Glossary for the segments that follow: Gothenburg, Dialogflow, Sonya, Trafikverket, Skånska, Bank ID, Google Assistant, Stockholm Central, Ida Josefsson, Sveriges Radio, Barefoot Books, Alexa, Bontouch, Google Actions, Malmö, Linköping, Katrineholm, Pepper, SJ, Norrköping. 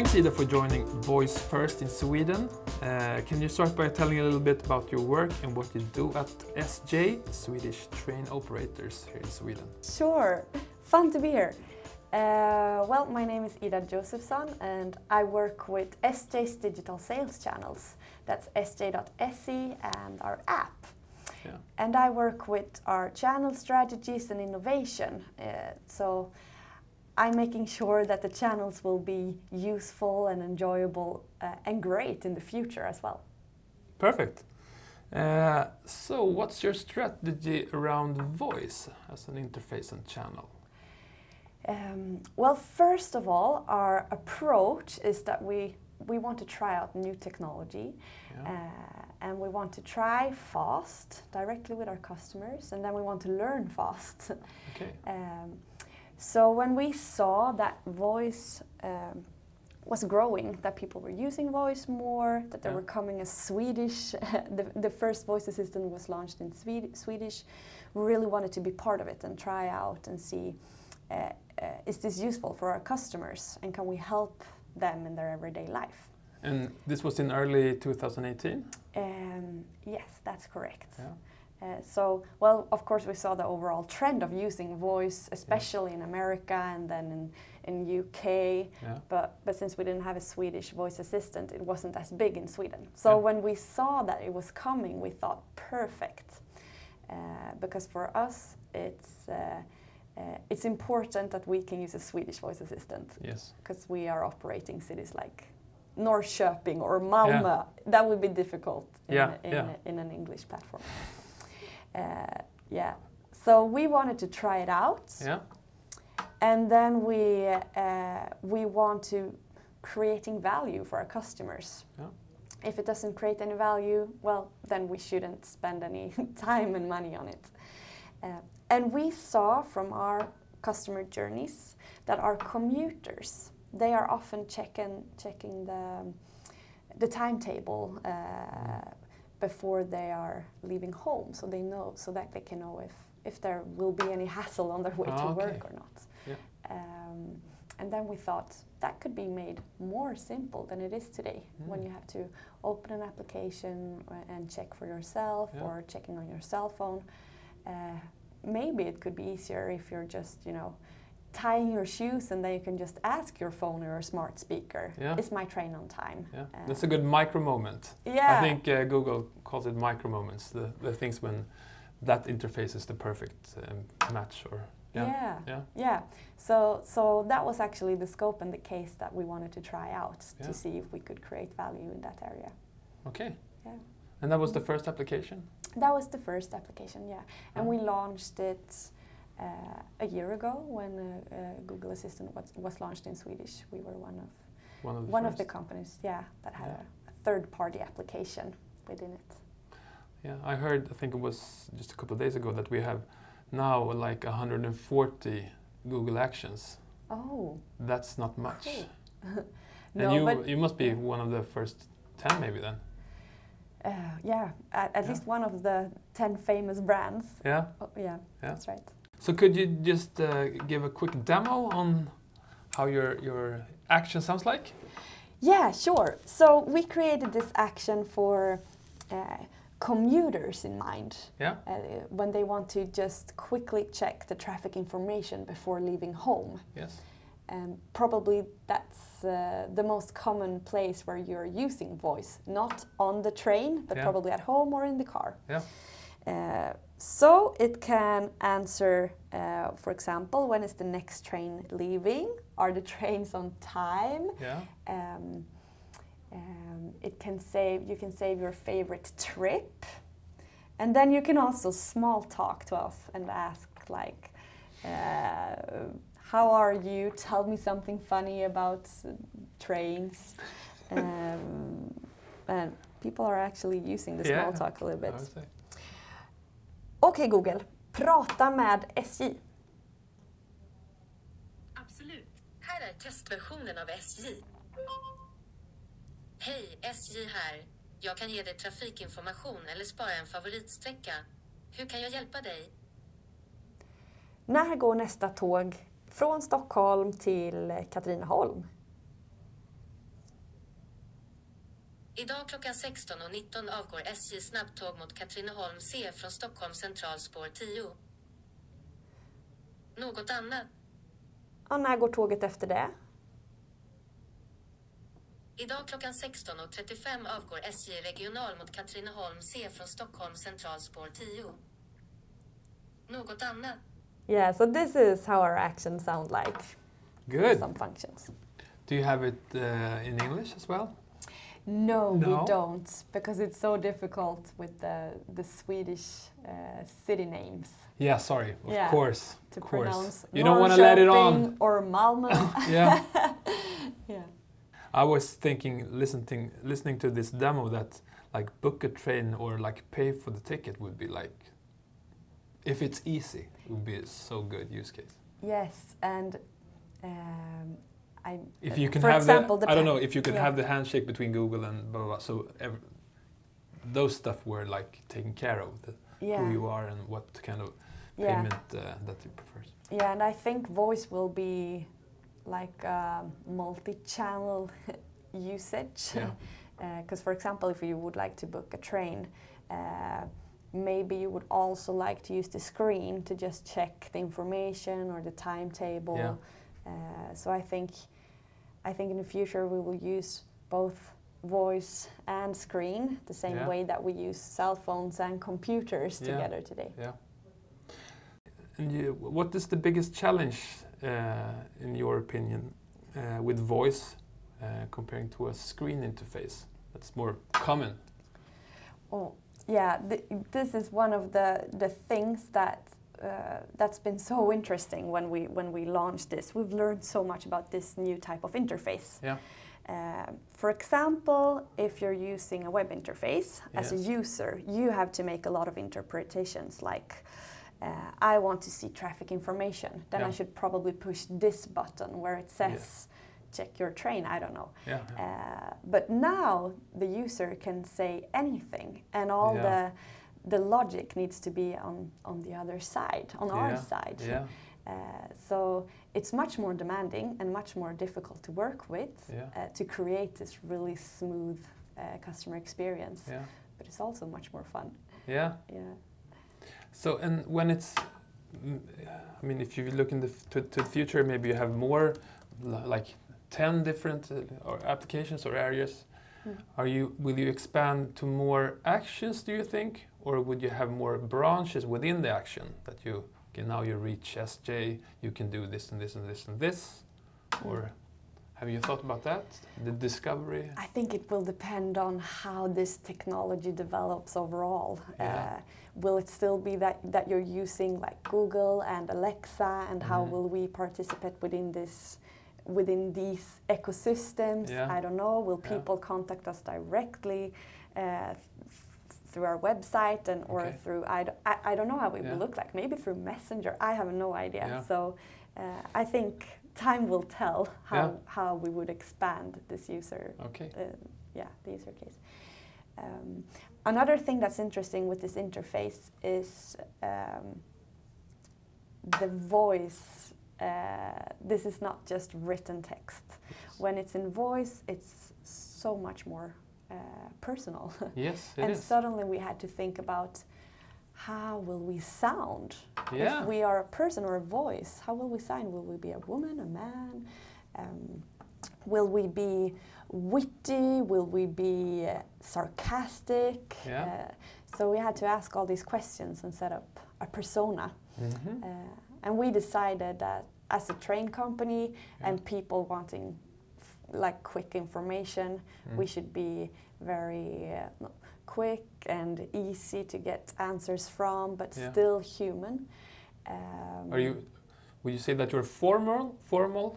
Thanks, Ida, for joining Voice First in Sweden. Can you start by telling a little bit about your work and what you do at SJ, Swedish Train Operators, here in Sweden? Sure, fun to be here. Well, my name is Ida Josefsson and I work with SJ's digital sales channels. That's sj.se and our app. Yeah. And I work with our channel strategies and innovation. So I'm making sure that the channels will be useful and enjoyable and great in the future as well. Perfect. So what's your strategy around voice as an interface and channel? Well, first of all, our approach is that we want to try out new technology, and we want to try fast directly with our customers, and then we want to learn fast. Okay. So when we saw that voice was growing, that people were using voice more, that they were coming as Swedish, the first voice assistant was launched in Swedish, we really wanted to be part of it and try out and see, is this useful for our customers and can we help them in their everyday life? And this was in early 2018? Yes, that's correct. Yeah. So, well, of course, we saw the overall trend of using voice, especially in America and then in UK. Yeah. But since we didn't have a Swedish voice assistant, it wasn't as big in Sweden. So when we saw that it was coming, we thought, perfect. Because for us, it's important that we can use a Swedish voice assistant. Yes. Because we are operating cities like Norrköping or Malmö. Yeah. That would be difficult in an English platform. So we wanted to try it out, and then we want to creating value for our customers. Yeah. If it doesn't create any value, well, then we shouldn't spend any time and money on it. And we saw from our customer journeys that our commuters, they are often checking the timetable before they are leaving home, so they know, so that they can know if there will be any hassle on their way to work or not. Yeah. And then we thought that could be made more simple than it is today, when you have to open an application and check for yourself or checking on your cell phone. Maybe it could be easier if you're just, tying your shoes and then you can just ask your phone or your smart speaker, is my train on time? Yeah. That's a good micro moment. Yeah. I think Google calls it micro moments, the things when that interface is the perfect match. So that was actually the scope and the case that we wanted to try out to see if we could create value in that area. Okay. Yeah. And that was the first application? That was the first application, And we launched it a year ago when Google Assistant was launched in Swedish. We were one of the companies, that had a third-party application within it. Yeah, I heard, I think it was just a couple of days ago, that we have now like 140 Google Actions. Oh. That's not much. Okay. No, and you must be one of the first 10 maybe then. At least one of the 10 famous brands. Yeah? That's right. So could you just give a quick demo on how your action sounds like? Yeah, sure. So we created this action for commuters in mind. Yeah. When they want to just quickly check the traffic information before leaving home. Yes. Probably that's the most common place where you're using voice, not on the train, but probably at home or in the car. Yeah. So it can answer, for example, when is the next train leaving? Are the trains on time? Yeah. It can you can save your favorite trip. And then you can also small talk to us and ask like, how are you? Tell me something funny about trains. And people are actually using the small talk a little bit. Okej, Google, prata med SJ. Absolut. Här är testversionen av SJ. Hej, SJ här. Jag kan ge dig trafikinformation eller spara en favoritsträcka. Hur kan jag hjälpa dig? När går nästa tåg från Stockholm till Katrineholm? Idag klockan 16:19 avgår SJ snabbtåg mot Katrineholm C från Stockholm Central spår 10. Något annat? Ja, när går tåget efter det? Idag klockan 16:35 avgår SJ regional mot Katrineholm C från Stockholm Central spår 10. Något annat? Yeah, so this is how our actions sound like. Good. Some functions. Do you have it in English as well? No, we don't, because it's so difficult with the Swedish city names. Yeah, sorry, of course. To pronounce you don't want to let it on. Or Malmö. Yeah. Yeah. I was thinking, listening to this demo, that like book a train or like pay for the ticket would be like, if it's easy, it would be a so good use case. Yes, and if you can have example, I don't know if you can have the handshake between Google and blah blah. So those stuff were like taken care of, who you are and what kind of payment that you prefer. Yeah, and I think voice will be like multi-channel usage. Because for example, if you would like to book a train. Maybe you would also like to use the screen to just check the information or the timetable. Yeah. So I think in the future we will use both voice and screen the same way that we use cell phones and computers together today. Yeah. And what is the biggest challenge, in your opinion, with voice comparing to a screen interface? That's more common. Oh. Yeah, this is one of the things that's been so interesting when we launched this. We've learned so much about this new type of interface. Yeah. For example, if you're using a web interface as a user, you have to make a lot of interpretations. Like, I want to see traffic information. Then I should probably push this button where it says check your train, I don't know. Yeah, yeah. But now the user can say anything, and all the logic needs to be on the other side, on our side. Yeah. So it's much more demanding and much more difficult to work with to create this really smooth customer experience. Yeah. But it's also much more fun. Yeah. Yeah. So, and when it's, I mean, if you look to the future, maybe you have more, like 10 different or applications or areas. Will you expand to more actions, do you think, or would you have more branches within the action that you can now you reach SJ, you can do this and this and this and this? Or have you thought about that, the discovery? I think it will depend on how this technology develops overall. Will it still be that you're using like Google and Alexa, and how will we participate within these ecosystems? I don't know. Will people contact us directly through our website or through I don't know how it will look like. Maybe through Messenger. I have no idea. Yeah. So I think time will tell how we would expand this user. Okay. The user case. Another thing that's interesting with this interface is the voice. This is not just written text. Yes. When it's in voice, it's so much more personal. Yes, it is. And suddenly we had to think about how will we sound? Yeah. If we are a person or a voice, how will we sound? Will we be a woman, a man? Will we be witty? Will we be sarcastic? Yeah. So we had to ask all these questions and set up a persona. Mm-hmm. And we decided that as a train company and people wanting like quick information, we should be very quick and easy to get answers from, but still human. Would you say that you're formal,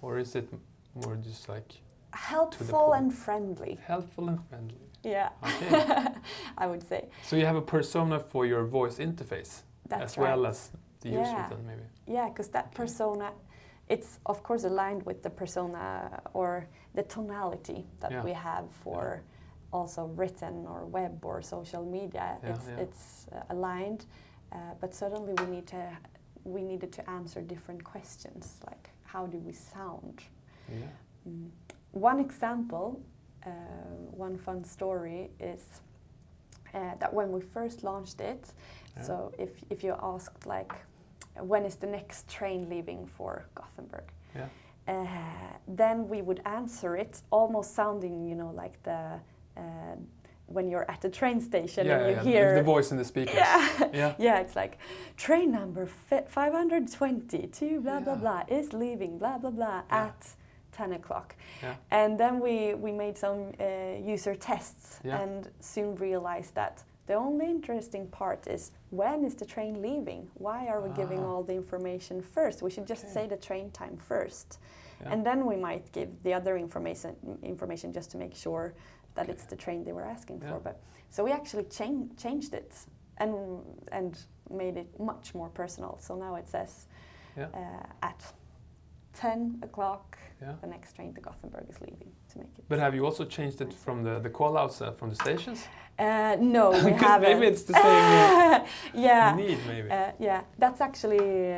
or is it more just like helpful and friendly? Helpful and friendly. Yeah. Okay. I would say. So you have a persona for your voice interface well as the user then maybe. Yeah, because that persona, it's of course aligned with the persona or the tonality that we have for also written or web or social media. Yeah, it's aligned, but suddenly we needed to answer different questions like how do we sound? Yeah. One example one fun story is that when we first launched it, so if you asked like, when is the next train leaving for Gothenburg? Yeah. Then we would answer it, almost sounding, you know, like the when you're at the train station and you hear the voice in the speakers. Yeah, yeah. Yeah, it's like train number 520 to blah blah blah is leaving blah blah blah at 10 o'clock. Yeah. And then we made some user tests and soon realized that the only interesting part is when is the train leaving? Why are we giving all the information first? We should just say the train time first. Yeah. And then we might give the other information just to make sure that it's the train they were asking for. But so we actually changed it and made it much more personal. So now it says at 10 o'clock the next train to Gothenburg is leaving, to make it. But have you also changed it from the call-outs from the stations? No, we haven't. Maybe it's the same need, maybe. Yeah, that's actually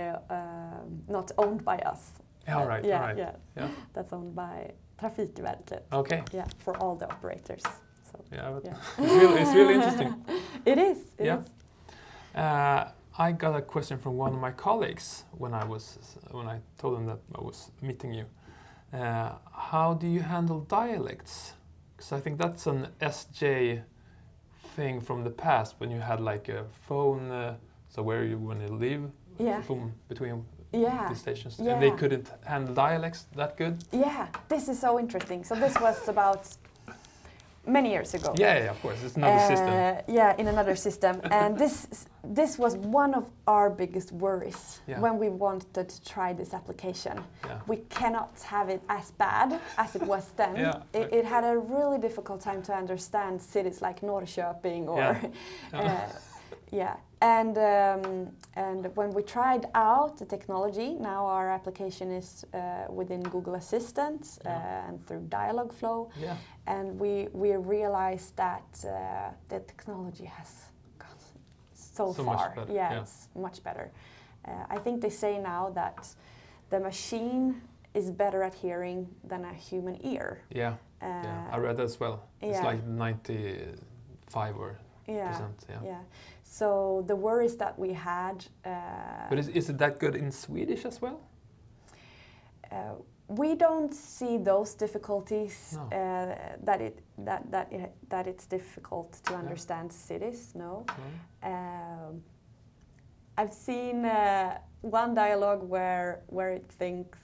not owned by us. All right, all right. Yeah. Yeah. That's owned by Trafikverket. Okay. Yeah, for all the operators. So, it's really interesting. It is. It is. I got a question from one of my colleagues when I told them that I was meeting you. How do you handle dialects? Because I think that's an SJ thing from the past when you had like a phone. So where you when you leave from between the stations, and they couldn't handle dialects that good. Yeah, this is so interesting. So this was about many years ago. Yeah, of course, it's another system. Yeah, in another system. And this was one of our biggest worries when we wanted to try this application. Yeah. We cannot have it as bad as it was then. It had a really difficult time to understand cities like Norrköping or... And when we tried out the technology, now our application is within Google Assistant and through Dialogflow, and we realized that the technology has gone so far. It's much better. I think they say now that the machine is better at hearing than a human ear. I read that as well. It's like 95 or percent. So the worries that we had... but is it that good in Swedish as well? We don't see those difficulties, that it's difficult to understand cities, no. Okay. I've seen one dialogue where it thinks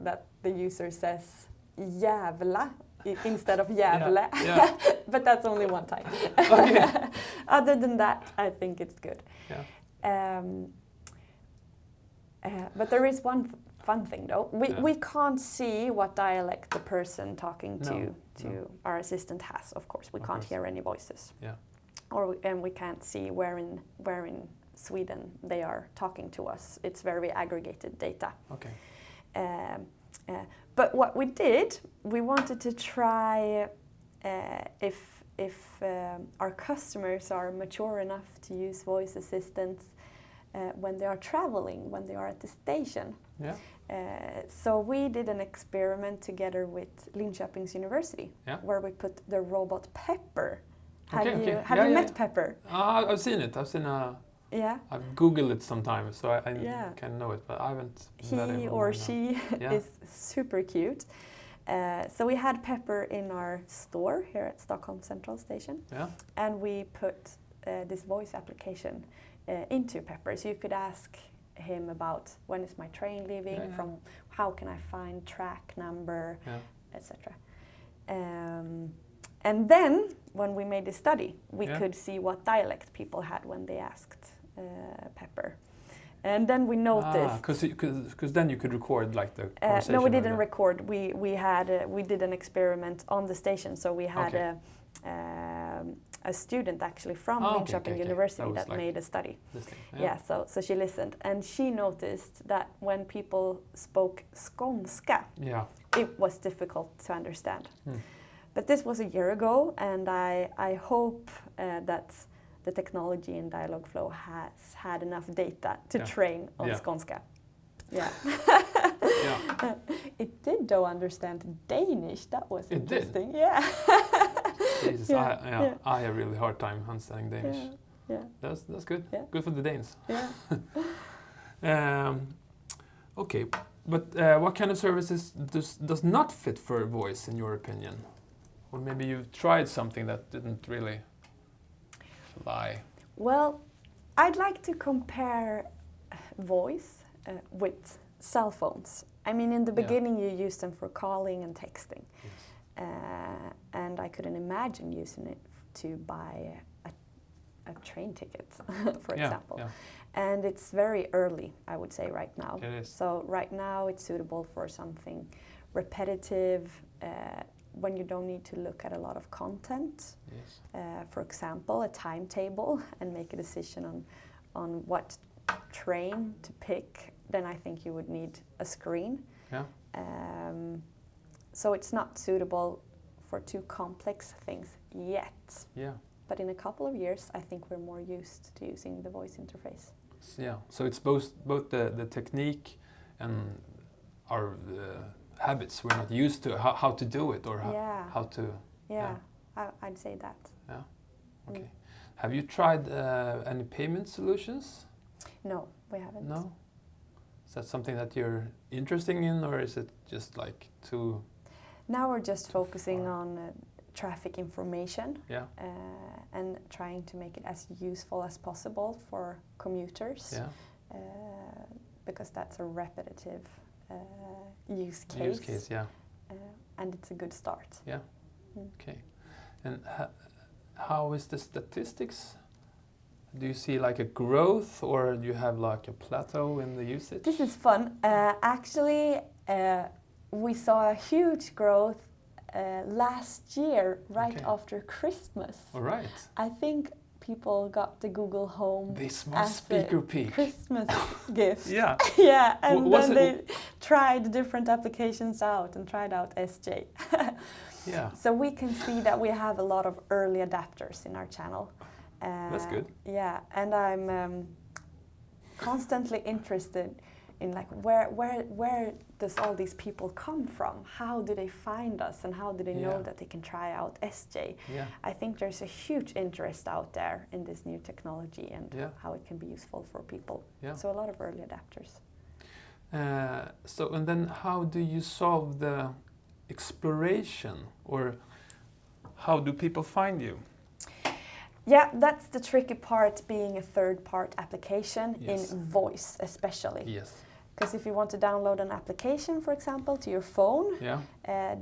that the user says jävla instead of jävla. Yeah. But that's only one time. Other than that, I think it's good. Yeah. But there is one fun thing, though. We can't see what dialect the person talking to our assistant has. Of course, we can't hear any voices. Yeah. And we can't see where in Sweden they are talking to us. It's very aggregated data. Okay. But what we did, we wanted to try. If our customers are mature enough to use voice assistants when they are traveling, when they are at the station. Yeah. So we did an experiment together with Linköping University, where we put the robot Pepper. Have you met Pepper? I've seen it. I've Googled it sometimes, so I can know it, but I haven't. He or she is super cute. So we had Pepper in our store here at Stockholm Central station, and we put this voice application into Pepper, so you could ask him about when is my train leaving, from how can I find track number, etc. And then when we made the study, we could see what dialect people had when they asked Pepper. And then we noticed because then you could record like the conversation. No, we didn't record. We did an experiment on the station, so we had a student actually from Linköping University that like made a study. So she listened and she noticed that when people spoke Skånska, it was difficult to understand. But this was a year ago, and I hope that the technology in Dialogflow has had enough data to train on Skånska. Yeah. Yeah. It did though understand Danish. That was interesting. Did? Yeah. Jesus, yeah. I have really hard time understanding Danish. Yeah. That's good. Yeah. Good for the Danes. Yeah. Okay, but what kind of services does not fit for voice in your opinion? Or maybe you've tried something that didn't really fly. Well, I'd like to compare voice with cell phones. I mean, in the beginning you used them for calling and texting. Yes. And I couldn't imagine using it to buy a train ticket, for example. Yeah. And it's very early, I would say, right now. It is. So right now it's suitable for something repetitive, when you don't need to look at a lot of content. Yes. For example, a timetable and make a decision on what train to pick, then I think you would need a screen. Yeah. So it's not suitable for too complex things yet. Yeah. But in a couple of years, I think we're more used to using the voice interface. Yeah, so it's both the technique and our habits. We're not used to how to do it or how to... Yeah, yeah. I'd say that. Yeah, okay. Mm. Have you tried any payment solutions? No, we haven't. No? Is that something that you're interested in or is it just like too... Now we're just focusing on... traffic information and trying to make it as useful as possible for commuters because that's a repetitive use case and it's a good start. Yeah. Mm. Okay. And how is the statistics? Do you see like a growth or do you have like a plateau in the usage? This is fun. Actually, we saw a huge growth last year, after Christmas. All right. I think people got the Google Home as a Christmas gift. Yeah. Yeah, and they tried different applications out and tried out SJ. Yeah. So we can see that we have a lot of early adapters in our channel. That's good. Yeah, and I'm constantly interested in like where does all these people come from? How do they find us and how do they know that they can try out SJ? Yeah. I think there's a huge interest out there in this new technology and how it can be useful for people. Yeah. So a lot of early adapters. And then how do you solve the exploration or how do people find you? Yeah, that's the tricky part being a third-party application in voice especially. Yes. Because if you want to download an application, for example, to your phone,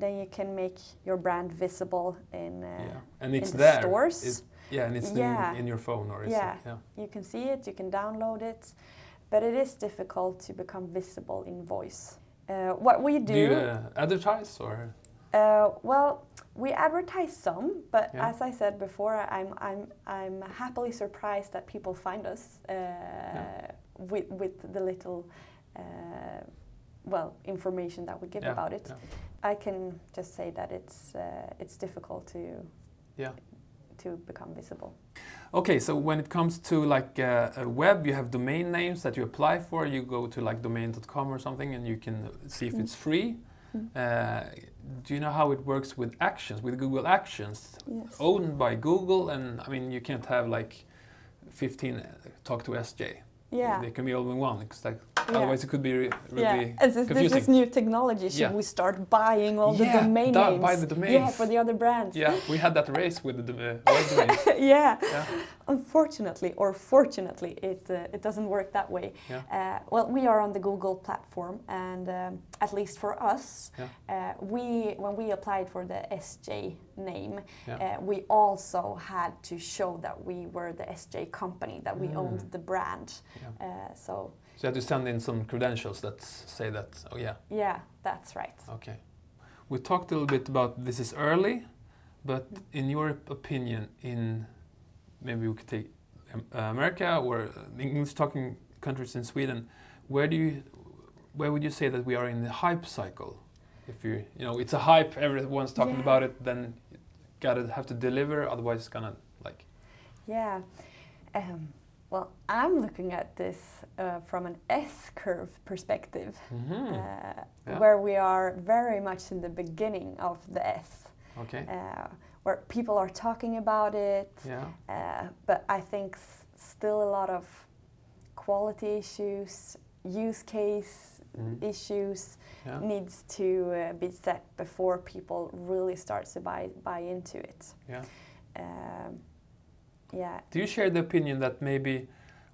then you can make your brand visible in the stores. And it's in your phone. You can see it, you can download it, but it is difficult to become visible in voice. What we do... Do you advertise or...? We advertise some, but as I said before, I'm happily surprised that people find us with the little information that we give about it. Yeah. I can just say that it's difficult to become visible. Okay, so when it comes to like a web, you have domain names that you apply for. You go to like domain.com or something, and you can see if it's free. Do you know how it works with actions, with Google Actions, owned by Google? And I mean, you can't have like 15 talk to SJ. Yeah. They can be all in one, because like, otherwise it could be really confusing. This is new technology. Should we start buying all the domain names? Buy the domains. Yeah, for the other brands. Yeah, we had that race with the domains. Yeah. Unfortunately, or fortunately, it doesn't work that way. Yeah. We are on the Google platform, and at least for us, when we applied for the SJ name, we also had to show that we were the SJ company, that we owned the brand. Yeah. So you have to send in some credentials that say that, Yeah, that's right. Okay. We talked a little bit about this is early, but in your opinion, maybe we could take America or English-talking countries in Sweden, where would you say that we are in the hype cycle? If it's a hype, everyone's talking about it, then you have to deliver, otherwise it's gonna like... Yeah. Well, I'm looking at this from an S-curve perspective, where we are very much in the beginning of the S, where people are talking about it, but I think still a lot of quality issues, use case issues needs to be set before people really start to buy into it. Do you share the opinion that maybe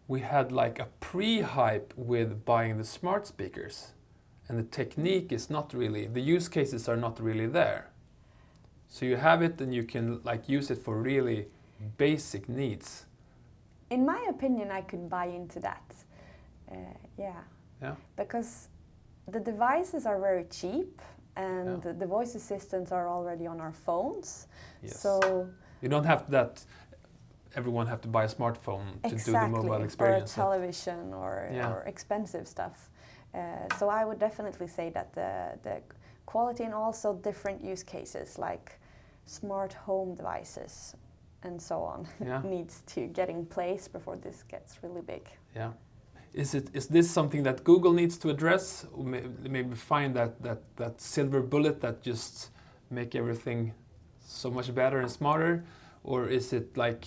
we had like a pre-hype with buying the smart speakers and the technique is not really, the use cases are not really there? So you have it and you can like use it for really basic needs. In my opinion, I could buy into that. Because the devices are very cheap and the voice assistants are already on our phones. So you don't have that. Everyone have to buy a smartphone to do the mobile experience. Or a television or expensive stuff. So I would definitely say that the quality and also different use cases like smart home devices and so on needs to get in place before this gets really big. Yeah, is this something that Google needs to address? Or maybe find that silver bullet that just make everything so much better and smarter, or is it like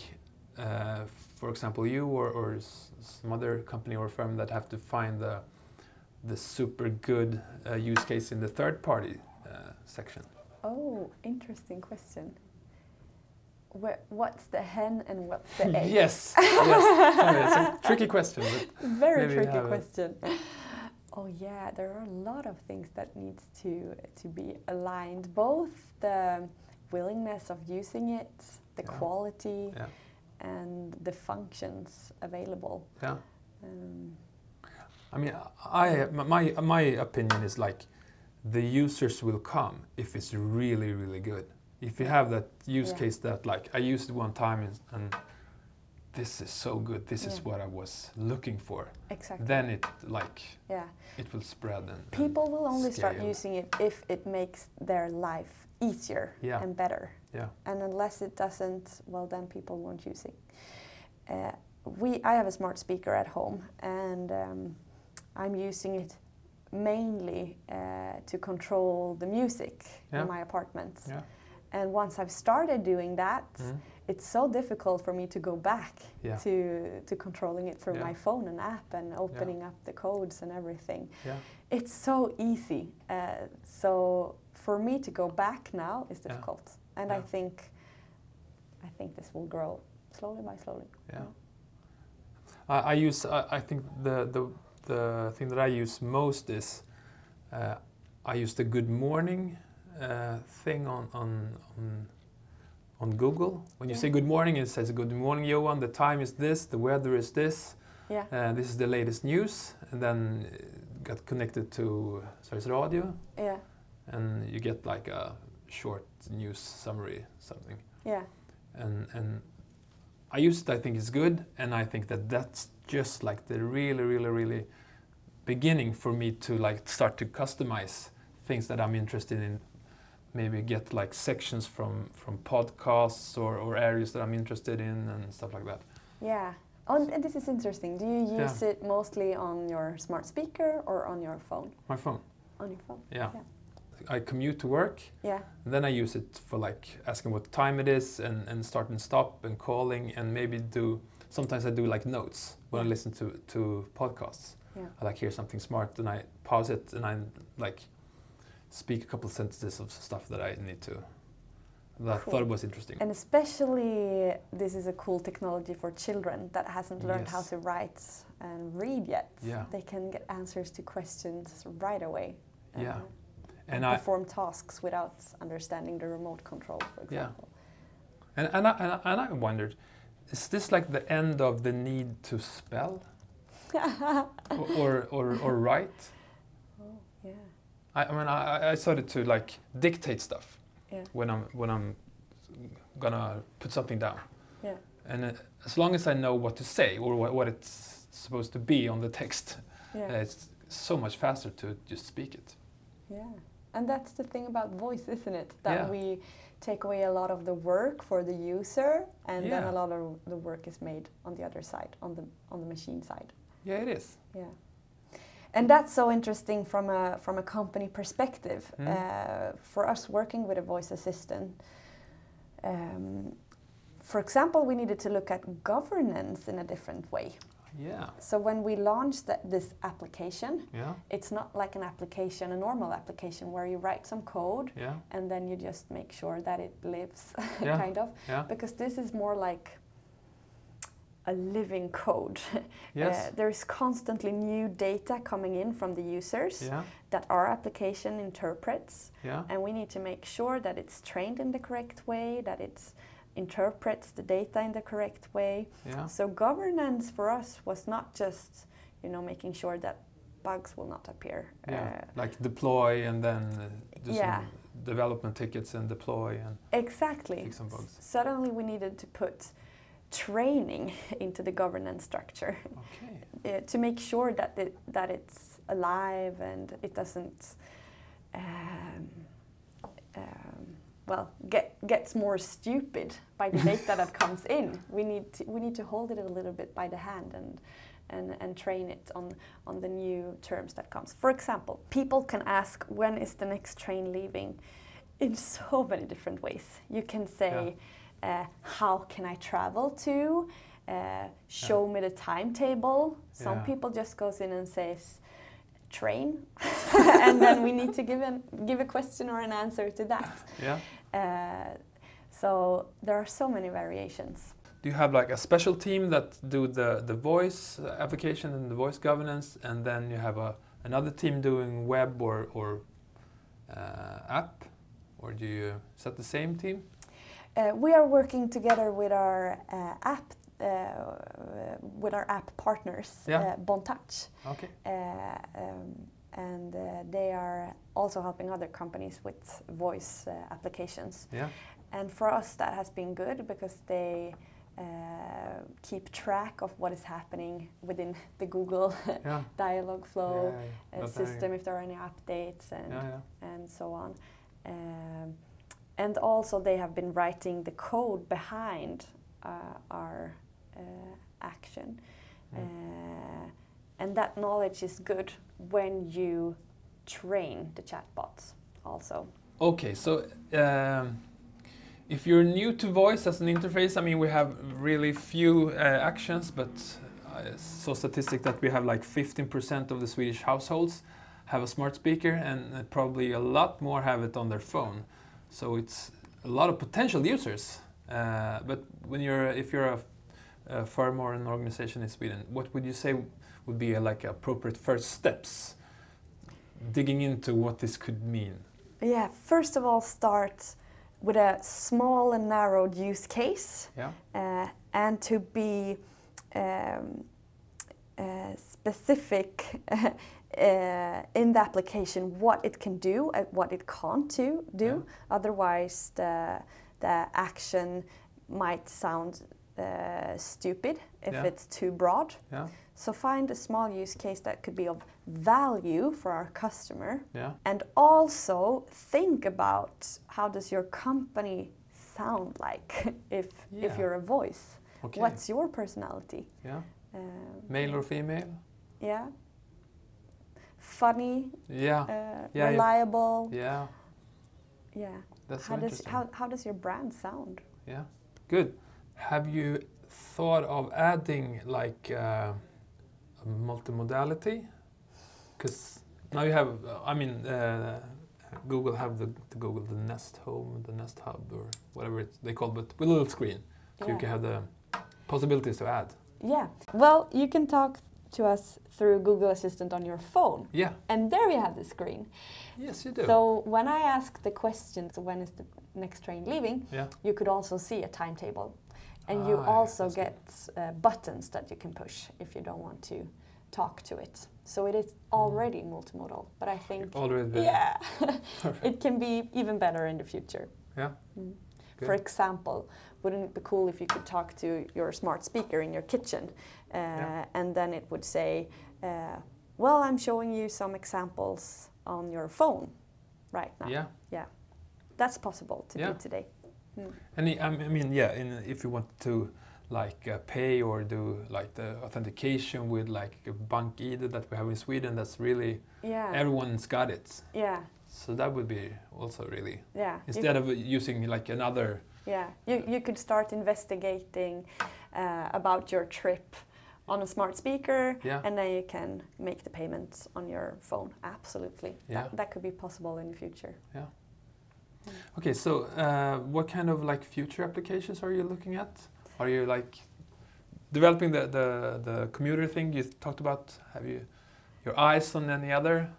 for example, you or some other company or firm that have to find the super good use case in the third-party section? Oh, interesting question. What's the hen and what's the egg? Yes. Sorry, it's a tricky question. Very tricky question. Oh yeah, there are a lot of things that needs to be aligned. Both the willingness of using it, the quality, and the functions available. Yeah. I mean, my opinion is like the users will come if it's really, really good. If you have that use case that like I used it one time and this is so good, this is what I was looking for. Exactly. Then it it will spread and people will only start using it if it makes their life easier and better. Yeah. And unless it doesn't, well, then people won't use it. I have a smart speaker at home, and I'm using it mainly to control the music in my apartment. Yeah. And once I've started doing that, it's so difficult for me to go back to controlling it through my phone and app and opening up the codes and everything. Yeah. It's so easy. So for me to go back now is difficult. And I think this will grow slowly by slowly. Yeah. I think the thing that I use most is I use the good morning thing on Google. When you say good morning, it says good morning, Johan. The time is this. The weather is this. Yeah. This is the latest news, and then it got connected to Sveriges Radio. Yeah. And you get like a short news summary, something. Yeah. And I use it. I think it's good, and I think that's just like the really, really, really beginning for me to like start to customize things that I'm interested in. Maybe get like sections from podcasts or areas that I'm interested in and stuff like that. Yeah. And this is interesting. Do you use it mostly on your smart speaker or on your phone? My phone. On your phone. Yeah. I commute to work. Yeah. And then I use it for like asking what time it is and start and stop and calling and maybe sometimes I do like notes when I listen to podcasts. Yeah. I like hear something smart and I pause it and I like speak a couple sentences of stuff that I need to. That cool. I thought was interesting. And especially this is a cool technology for children that hasn't learned how to write and read yet. Yeah. They can get answers to questions right away. Yeah. And perform tasks without understanding the remote control, for example. Yeah. And I wondered, is this like the end of the need to spell or write? Oh yeah. I started to like dictate stuff when I'm gonna put something down. Yeah. And as long as I know what to say or what it's supposed to be on the text, it's so much faster to just speak it. Yeah. And that's the thing about voice, isn't it? That we take away a lot of the work for the user, and then a lot of the work is made on the other side, on the machine side. Yeah, it is. Yeah. And that's so interesting from a company perspective. For us working with a voice assistant, for example, we needed to look at governance in a different way. Yeah. So when we launched this application, it's not like a normal application where you write some code and then you just make sure that it lives, kind of, because this is more like a living code. Yes. There's constantly new data coming in from the users that our application interprets, and we need to make sure that it's trained in the correct way, that it's interprets the data in the correct way. Yeah. So governance for us was not just, making sure that bugs will not appear. Yeah. Like deploy and then do some development tickets and deploy and fix some bugs. Suddenly we needed to put training into the governance structure to make sure that it's alive and it doesn't. Gets more stupid by the data that comes in. We need to hold it a little bit by the hand and train it on the new terms that comes. For example, people can ask, when is the next train leaving? In so many different ways. You can say, how can I travel to? Show me the timetable. Some people just goes in and says, train, and then we need to give a question or an answer to that. Yeah. So there are so many variations. Do you have like a special team that do the voice application and the voice governance, and then you have another team doing web or app, or do you is that the same team? We are working together with our app team. With our app partners, Bontouch, and they are also helping other companies with voice applications. Yeah. And for us, that has been good because they keep track of what is happening within the Google Dialogflow system, if there are any updates and so on. And also, they have been writing the code behind our action. And that knowledge is good when you train the chatbots also. Okay, so if you're new to voice as an interface, I mean, we have really few actions, but I saw statistic that we have like 15% of the Swedish households have a smart speaker, and probably a lot more have it on their phone. So it's a lot of potential users. But if you're a firm or an organization in Sweden, what would you say would be like appropriate first steps digging into what this could mean? Yeah, first of all, start with a small and narrowed use case, and to be specific in the application what it can do and what it can't do. Otherwise, the action might sound stupid if it's too broad. Yeah. So find a small use case that could be of value for our customer. Yeah. And also think about, how does your company sound like if you're a voice? Okay. What's your personality? Yeah. Male or female? Yeah. Funny. Yeah. Reliable. Yeah. Yeah. That's how does your brand sound? Yeah. Good. Have you thought of adding like multimodality? Because now you have, Google have the Nest Home, the Nest Hub, or whatever they call it, but with a little screen. So you can have the possibilities to add. Yeah. Well, you can talk to us through Google Assistant on your phone. Yeah. And there you have the screen. Yes, you do. So when I ask the question, when is the next train leaving, you could also see a timetable. And you also get buttons that you can push if you don't want to talk to it. So it is already multimodal, but I think it can be even better in the future. Yeah. Mm. For example, wouldn't it be cool if you could talk to your smart speaker in your kitchen, and then it would say, well, I'm showing you some examples on your phone. right now. Yeah. Yeah. That's possible to do today. Mm. And if you want to pay or do the authentication with Bank ID that we have in Sweden, that's really everyone's got it. Yeah. So that would be also really instead of using another. Yeah, you could start investigating about your trip on a smart speaker, and then you can make the payments on your phone. Absolutely, that could be possible in the future. Yeah. Okay, so what kind of future applications are you looking at? Are you developing the commuter thing you talked about? Have you your eyes on any other?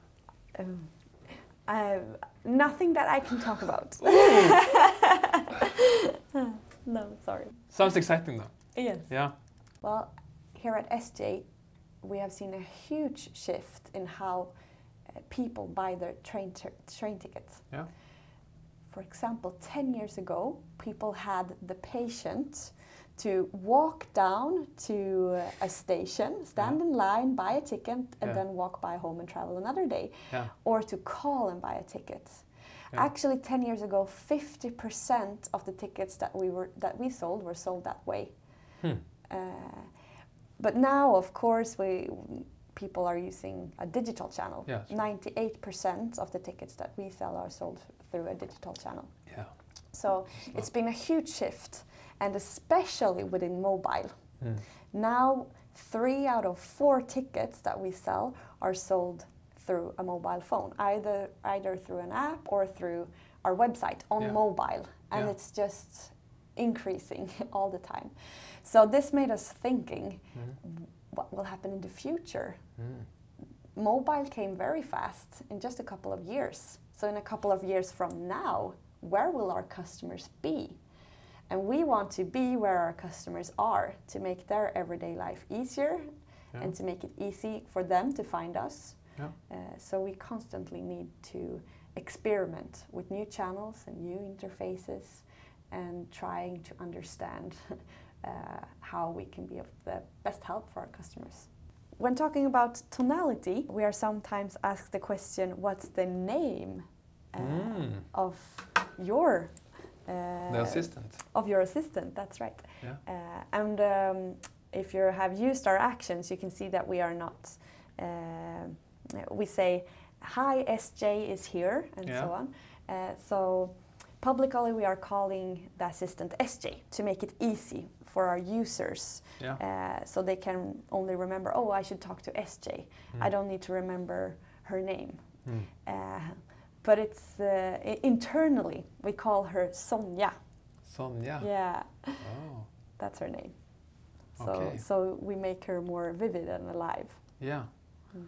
Nothing that I can talk about. No, sorry. Sounds exciting though. Yes. Yeah. Well, here at SJ, we have seen a huge shift in how people buy their train tickets. Yeah. For example, 10 years ago, people had the patience to walk down to a station, stand in line, buy a ticket, and then walk by home and travel another day. Yeah. Or to call and buy a ticket. Yeah. Actually, 10 years ago, 50% of the tickets that we sold were sold that way. Hmm. But now, of course, people are using a digital channel. Yeah, sure. 98% of the tickets that we sell are sold through a digital channel. Yeah. So it's been a huge shift, and especially within mobile. Mm. Now 3 out of 4 tickets that we sell are sold through a mobile phone, either through an app or through our website on mobile. And it's just increasing all the time. So this made us thinking, what will happen in the future? Mm. Mobile came very fast in just a couple of years. So in a couple of years from now, where will our customers be? And we want to be where our customers are to make their everyday life easier and to make it easy for them to find us. Yeah. So we constantly need to experiment with new channels and new interfaces and trying to understand how we can be of the best help for our customers. When talking about tonality, we are sometimes asked the question, what's the name of your assistant? Of your assistant, that's right. Yeah. And if you have used our actions, you can see that we are not. We say, "Hi, SJ is here," and so on. So publicly, we are calling the assistant SJ to make it easy for our users, so they can only remember, oh, I should talk to SJ. I don't need to remember her name. But it's internally, we call her Sonya. Sonya? Yeah. Oh. That's her name. So, so we make her more vivid and alive. Yeah. Mm.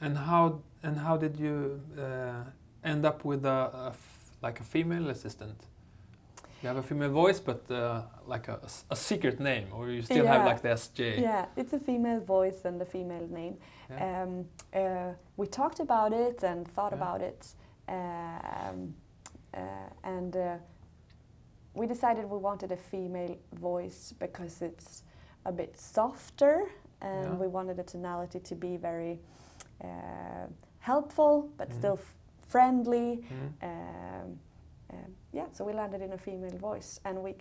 And how did you end up with a female assistant? You have a female voice, but a secret name, or you still have the SJ. Yeah, it's a female voice and a female name. Yeah. We talked about it and thought about it, and we decided we wanted a female voice because it's a bit softer, and we wanted the tonality to be very helpful, but still friendly. Mm. So we landed in a female voice, and we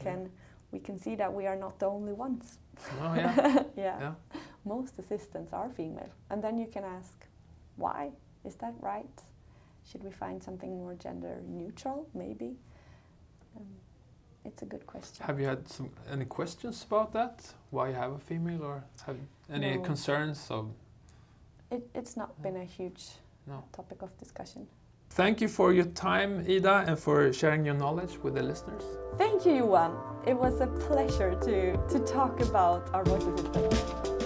can see that we are not the only ones. Oh, yeah. Yeah. Most assistants are female, and then you can ask, why? Is that right? Should we find something more gender neutral? Maybe. It's a good question. Have you had any questions about that? Why you have a female, or have any concerns? So it's not been a huge topic of discussion. Thank you for your time, Ida, and for sharing your knowledge with the listeners. Thank you, Johan. It was a pleasure to talk about our voice assistant.